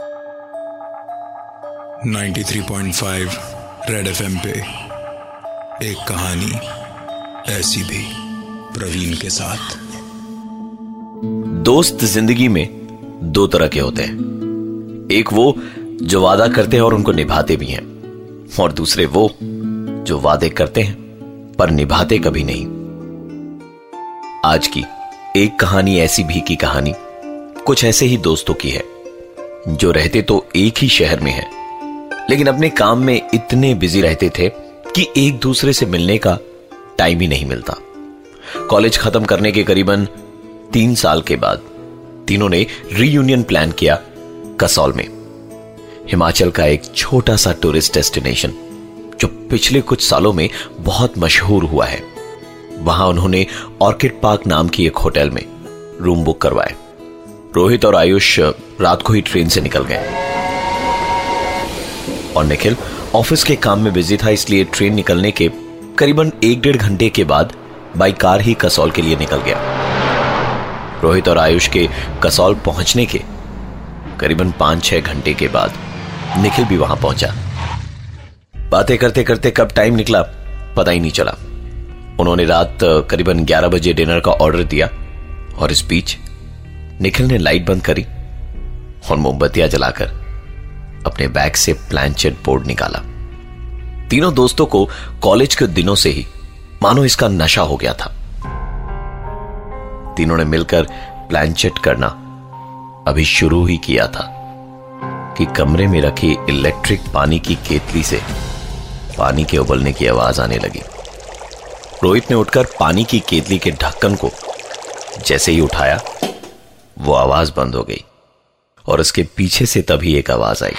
93.5 red FM पे एक कहानी ऐसी भी, प्रवीण के साथ। दोस्त जिंदगी में दो तरह के होते हैं, एक वो जो वादा करते हैं और उनको निभाते भी हैं, और दूसरे वो जो वादे करते हैं पर निभाते कभी नहीं। आज की एक कहानी ऐसी भी की कहानी कुछ ऐसे ही दोस्तों की है जो रहते तो एक ही शहर में है, लेकिन अपने काम में इतने बिजी रहते थे कि एक दूसरे से मिलने का टाइम ही नहीं मिलता। कॉलेज खत्म करने के करीबन 3 साल के बाद तीनों ने रीयूनियन प्लान किया कसौल में, हिमाचल का एक छोटा सा टूरिस्ट डेस्टिनेशन जो पिछले कुछ सालों में बहुत मशहूर हुआ है। वहां उन्होंने ऑर्किड पार्क नाम की एक होटल में रूम बुक करवाए। रोहित और आयुष रात को ही ट्रेन से निकल गए और निखिल ऑफिस के काम में बिजी था, इसलिए ट्रेन निकलने के करीबन 1-1.5 घंटे के बाद बाई कार ही कसौल के लिए निकल गया। रोहित और आयुष के कसौल पहुंचने के करीबन 5-6 घंटे के बाद निखिल भी वहां पहुंचा। बातें करते करते कब टाइम निकला पता ही नहीं चला। उन्होंने रात करीबन 11 बजे डिनर का ऑर्डर दिया और इस बीच निखिल ने लाइट बंद करी और मोमबत्तियां जलाकर अपने बैग से प्लानचेट बोर्ड निकाला। तीनों दोस्तों को कॉलेज के दिनों से ही मानो इसका नशा हो गया था। तीनों ने मिलकर प्लानचेट करना अभी शुरू ही किया था कि कमरे में रखी इलेक्ट्रिक पानी की केतली से पानी के उबलने की आवाज आने लगी। रोहित ने उठकर पानी की केतली के ढक्कन को जैसे ही उठाया वो आवाज बंद हो गई और उसके पीछे से तभी एक आवाज आई।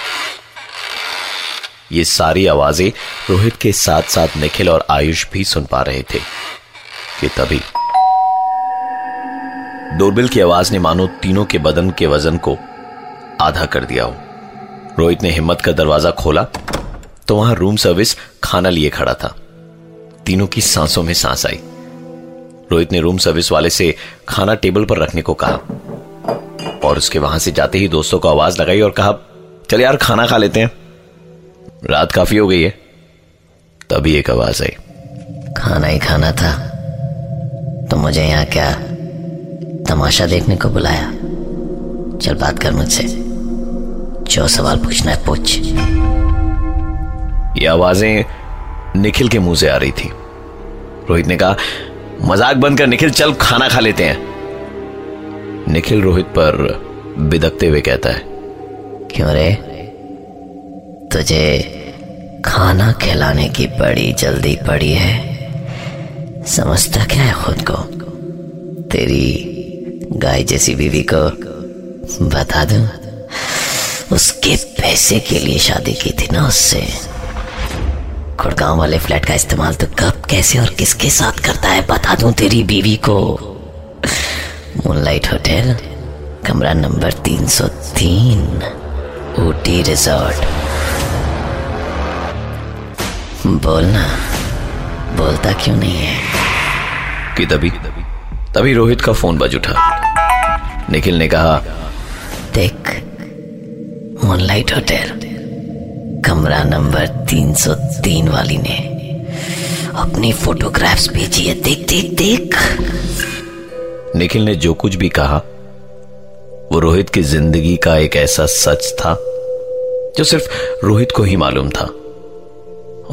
ये सारी आवाजें रोहित के साथ साथ निखिल और आयुष भी सुन पा रहे थे कि तभी डोरबेल की आवाज ने मानो तीनों के बदन के वजन को आधा कर दिया हो। रोहित ने हिम्मत का दरवाजा खोला तो वहां रूम सर्विस खाना लिए खड़ा था। तीनों की सांसों में सांस आई। रोहित ने रूम सर्विस वाले से खाना टेबल पर रखने को कहा और उसके वहां से जाते ही दोस्तों को आवाज लगाई और कहा, चल यार खाना खा लेते हैं, रात काफी हो गई है। तभी एक आवाज आई, खाना ही खाना था तो मुझे यहाँ क्या तमाशा देखने को बुलाया, चल बात कर मुझसे, जो सवाल पूछना है पूछ। ये आवाजें निखिल के मुंह से आ रही थी। रोहित ने कहा, मजाक बंद कर निखिल, चल खाना खा लेते हैं। निखिल रोहित पर बिदकते हुए कहता है, क्यों रे, तुझे खाना खिलाने की बड़ी जल्दी पड़ी है, समझता क्या है खुद को, तेरी गाय जैसी बीवी को बता दूं उसके पैसे के लिए शादी की थी ना उससे। गुड़गांव वाले फ्लैट का इस्तेमाल तो कब कैसे और किसके साथ करता है बता दूं तेरी बीवी को। मूनलाइट होटल, कमरा नंबर 303, ऊटी रिजॉर्ट। बोलना, बोलता क्यों नहीं है कि तभी रोहित का फोन बज उठा। निखिल ने कहा, देख मूनलाइट होटल कमरा नंबर 303 वाली ने अपनी फोटोग्राफ्स भेजी है, देख देख देख। निखिल ने जो कुछ भी कहा वो रोहित की जिंदगी का एक ऐसा सच था जो सिर्फ रोहित को ही मालूम था।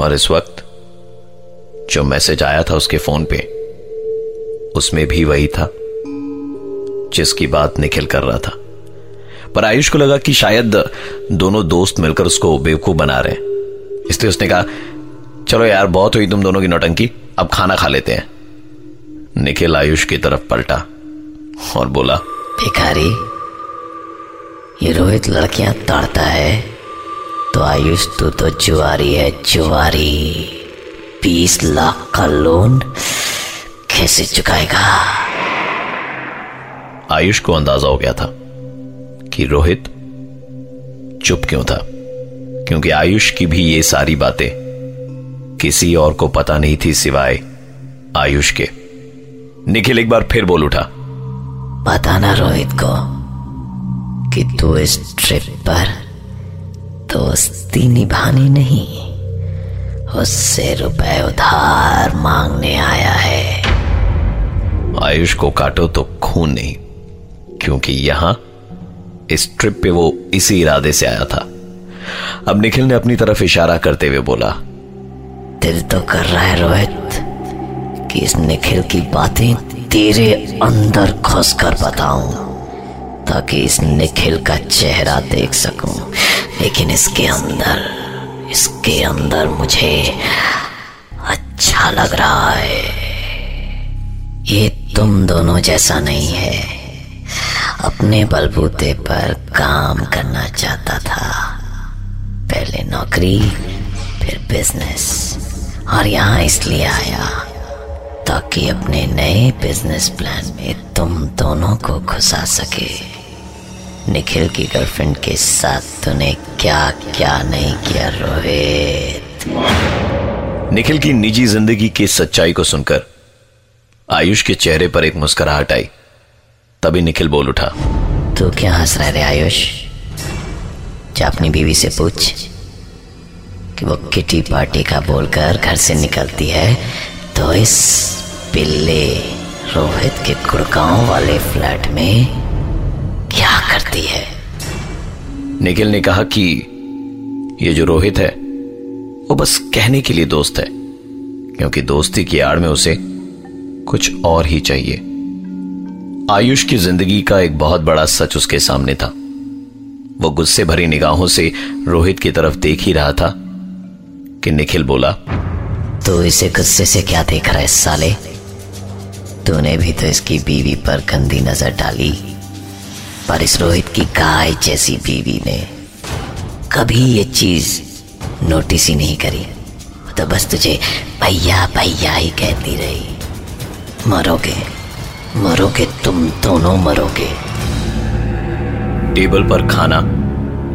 और इस वक्त जो मैसेज आया था उसके फोन पे उसमें भी वही था जिसकी बात निखिल कर रहा था, पर आयुष को लगा कि शायद दोनों दोस्त मिलकर उसको बेवकूफ बना रहे हैं, इसलिए उसने कहा, चलो यार बहुत हुई तुम दोनों की नौटंकी, अब खाना खा लेते हैं। निखिल आयुष की तरफ पलटा और बोला, भिखारी, ये रोहित लड़कियां ताड़ता है तो आयुष तू तो जुआरी है, जुआरी। 20 लाख का लोन कैसे चुकाएगा। आयुष को अंदाजा हो गया था कि रोहित चुप क्यों था, क्योंकि आयुष की भी ये सारी बातें किसी और को पता नहीं थी सिवाय आयुष के। निखिल एक बार फिर बोल उठा, बताना रोहित को कि तू इस ट्रिप पर दोस्ती निभानी नहीं, उससे रुपए उधार मांगने आया है। आयुष को काटो तो खून नहीं, क्योंकि यहां इस ट्रिप पे वो इसी इरादे से आया था। अब निखिल ने अपनी तरफ इशारा करते हुए बोला, दिल तो कर रहा है रोहित कि इस निखिल की बातें तेरे अंदर घुस कर बताऊं, ताकि इस निखिल का चेहरा देख सकूं, लेकिन इसके अंदर मुझे अच्छा लग रहा है। ये तुम दोनों जैसा नहीं है। अपने बलबूते पर काम करना चाहता था, पहले नौकरी फिर बिजनेस, और यहाँ इसलिए आया ताकि अपने नए बिजनेस प्लान में तुम दोनों को घुसा सके। निखिल की गर्लफ्रेंड के साथ तूने क्या क्या नहीं किया रोहित। निखिल की निजी जिंदगी की सच्चाई को सुनकर आयुष के चेहरे पर एक मुस्कुराहट आई। तभी निखिल बोल उठा, तू क्या हंस रहा है आयुष? जा अपनी बीवी से पूछ कि वो किटी पार्टी का बोलकर घर से निकलती है तो इस पिल्ले रोहित के गुड़गांव वाले फ्लैट में क्या करती है। निखिल ने कहा कि ये जो रोहित है वो बस कहने के लिए दोस्त है, क्योंकि दोस्ती की आड़ में उसे कुछ और ही चाहिए। आयुष की जिंदगी का एक बहुत बड़ा सच उसके सामने था। वो गुस्से भरी निगाहों से रोहित की तरफ देख ही रहा था कि निखिल बोला, तो इसे गुस्से से क्या देख रहा है साले? तूने भी तो इसकी बीवी पर गंदी नजर डाली, पर इस रोहित की गाय जैसी बीवी ने कभी ये चीज नोटिस ही नहीं करी, तो बस तुझे भैया भैया ही कहती रही। मरोगे मरोगे, तुम दोनों मरोगे। टेबल पर खाना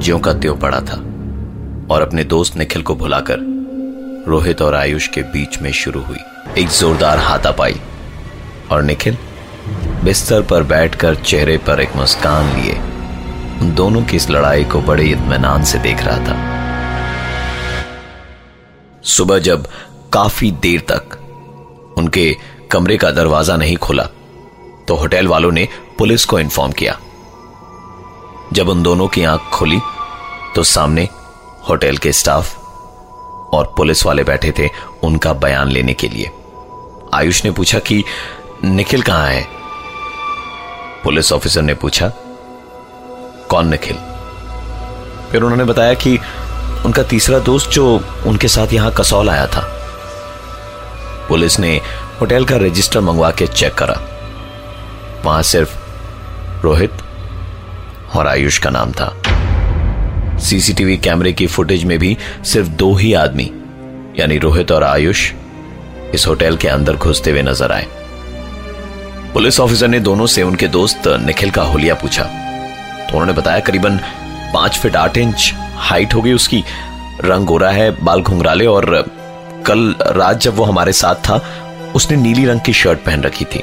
ज्यों का त्यों पड़ा था और अपने दोस्त निखिल को भुलाकर रोहित और आयुष के बीच में शुरू हुई एक जोरदार हाथापाई, और निखिल बिस्तर पर बैठकर चेहरे पर एक मुस्कान लिए उन दोनों की इस लड़ाई को बड़े इत्मीनान से देख रहा था। सुबह जब काफी देर तक उनके कमरे का दरवाजा नहीं खुला तो होटल वालों ने पुलिस को इन्फॉर्म किया। जब उन दोनों की आंख खुली तो सामने होटल के स्टाफ और पुलिस वाले बैठे थे उनका बयान लेने के लिए। आयुष ने पूछा कि निखिल कहां है? पुलिस ऑफिसर ने पूछा, कौन निखिल? फिर उन्होंने बताया कि उनका तीसरा दोस्त जो उनके साथ यहां कसौल आया था। पुलिस ने होटल का रजिस्टर मंगवा के चेक करा, वहां सिर्फ रोहित और आयुष का नाम था। सीसीटीवी कैमरे की फुटेज में भी सिर्फ दो ही आदमी यानी रोहित और आयुष इस होटल के अंदर घुसते हुए नजर आए। पुलिस ऑफिसर ने दोनों से उनके दोस्त निखिल का हुलिया पूछा तो उन्होंने बताया करीबन 5 फीट 8 इंच हाइट होगी उसकी, रंग गोरा है, बाल घुंघराले, और कल रात जब वो हमारे साथ था उसने नीली रंग की शर्ट पहन रखी थी।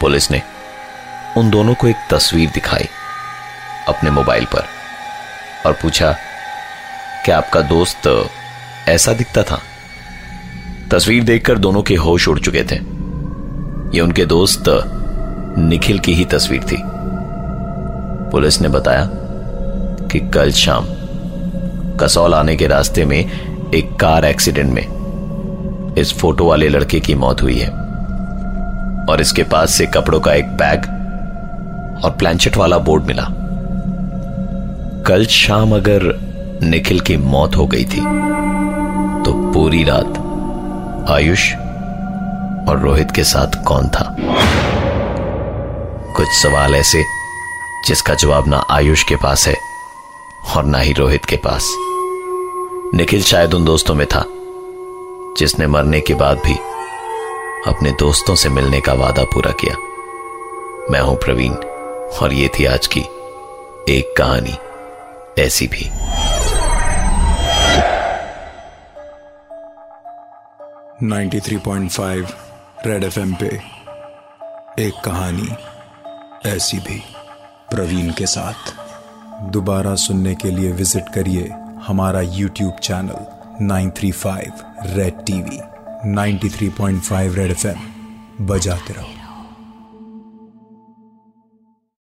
पुलिस ने उन दोनों को एक तस्वीर दिखाई अपने मोबाइल पर और पूछा, क्या आपका दोस्त ऐसा दिखता था? तस्वीर देखकर दोनों के होश उड़ चुके थे। ये उनके दोस्त निखिल की ही तस्वीर थी। पुलिस ने बताया कि कल शाम कसौल आने के रास्ते में एक कार एक्सीडेंट में इस फोटो वाले लड़के की मौत हुई है, और इसके पास से कपड़ों का एक बैग और प्लानचेट वाला बोर्ड मिला। कल शाम अगर निखिल की मौत हो गई थी तो पूरी रात आयुष और रोहित के साथ कौन था? कुछ सवाल ऐसे जिसका जवाब ना आयुष के पास है और ना ही रोहित के पास। निखिल शायद उन दोस्तों में था जिसने मरने के बाद भी अपने दोस्तों से मिलने का वादा पूरा किया। मैं हूं प्रवीण और ये थी आज की एक कहानी ऐसी भी। नाइन्टी 93.5 रेड FM पे एक कहानी ऐसी भी। प्रवीण के साथ। दोबारा सुनने के लिए विजिट करिए हमारा YouTube channel 93.5 Red TV, 93.5 Red FM। बजाते रहो।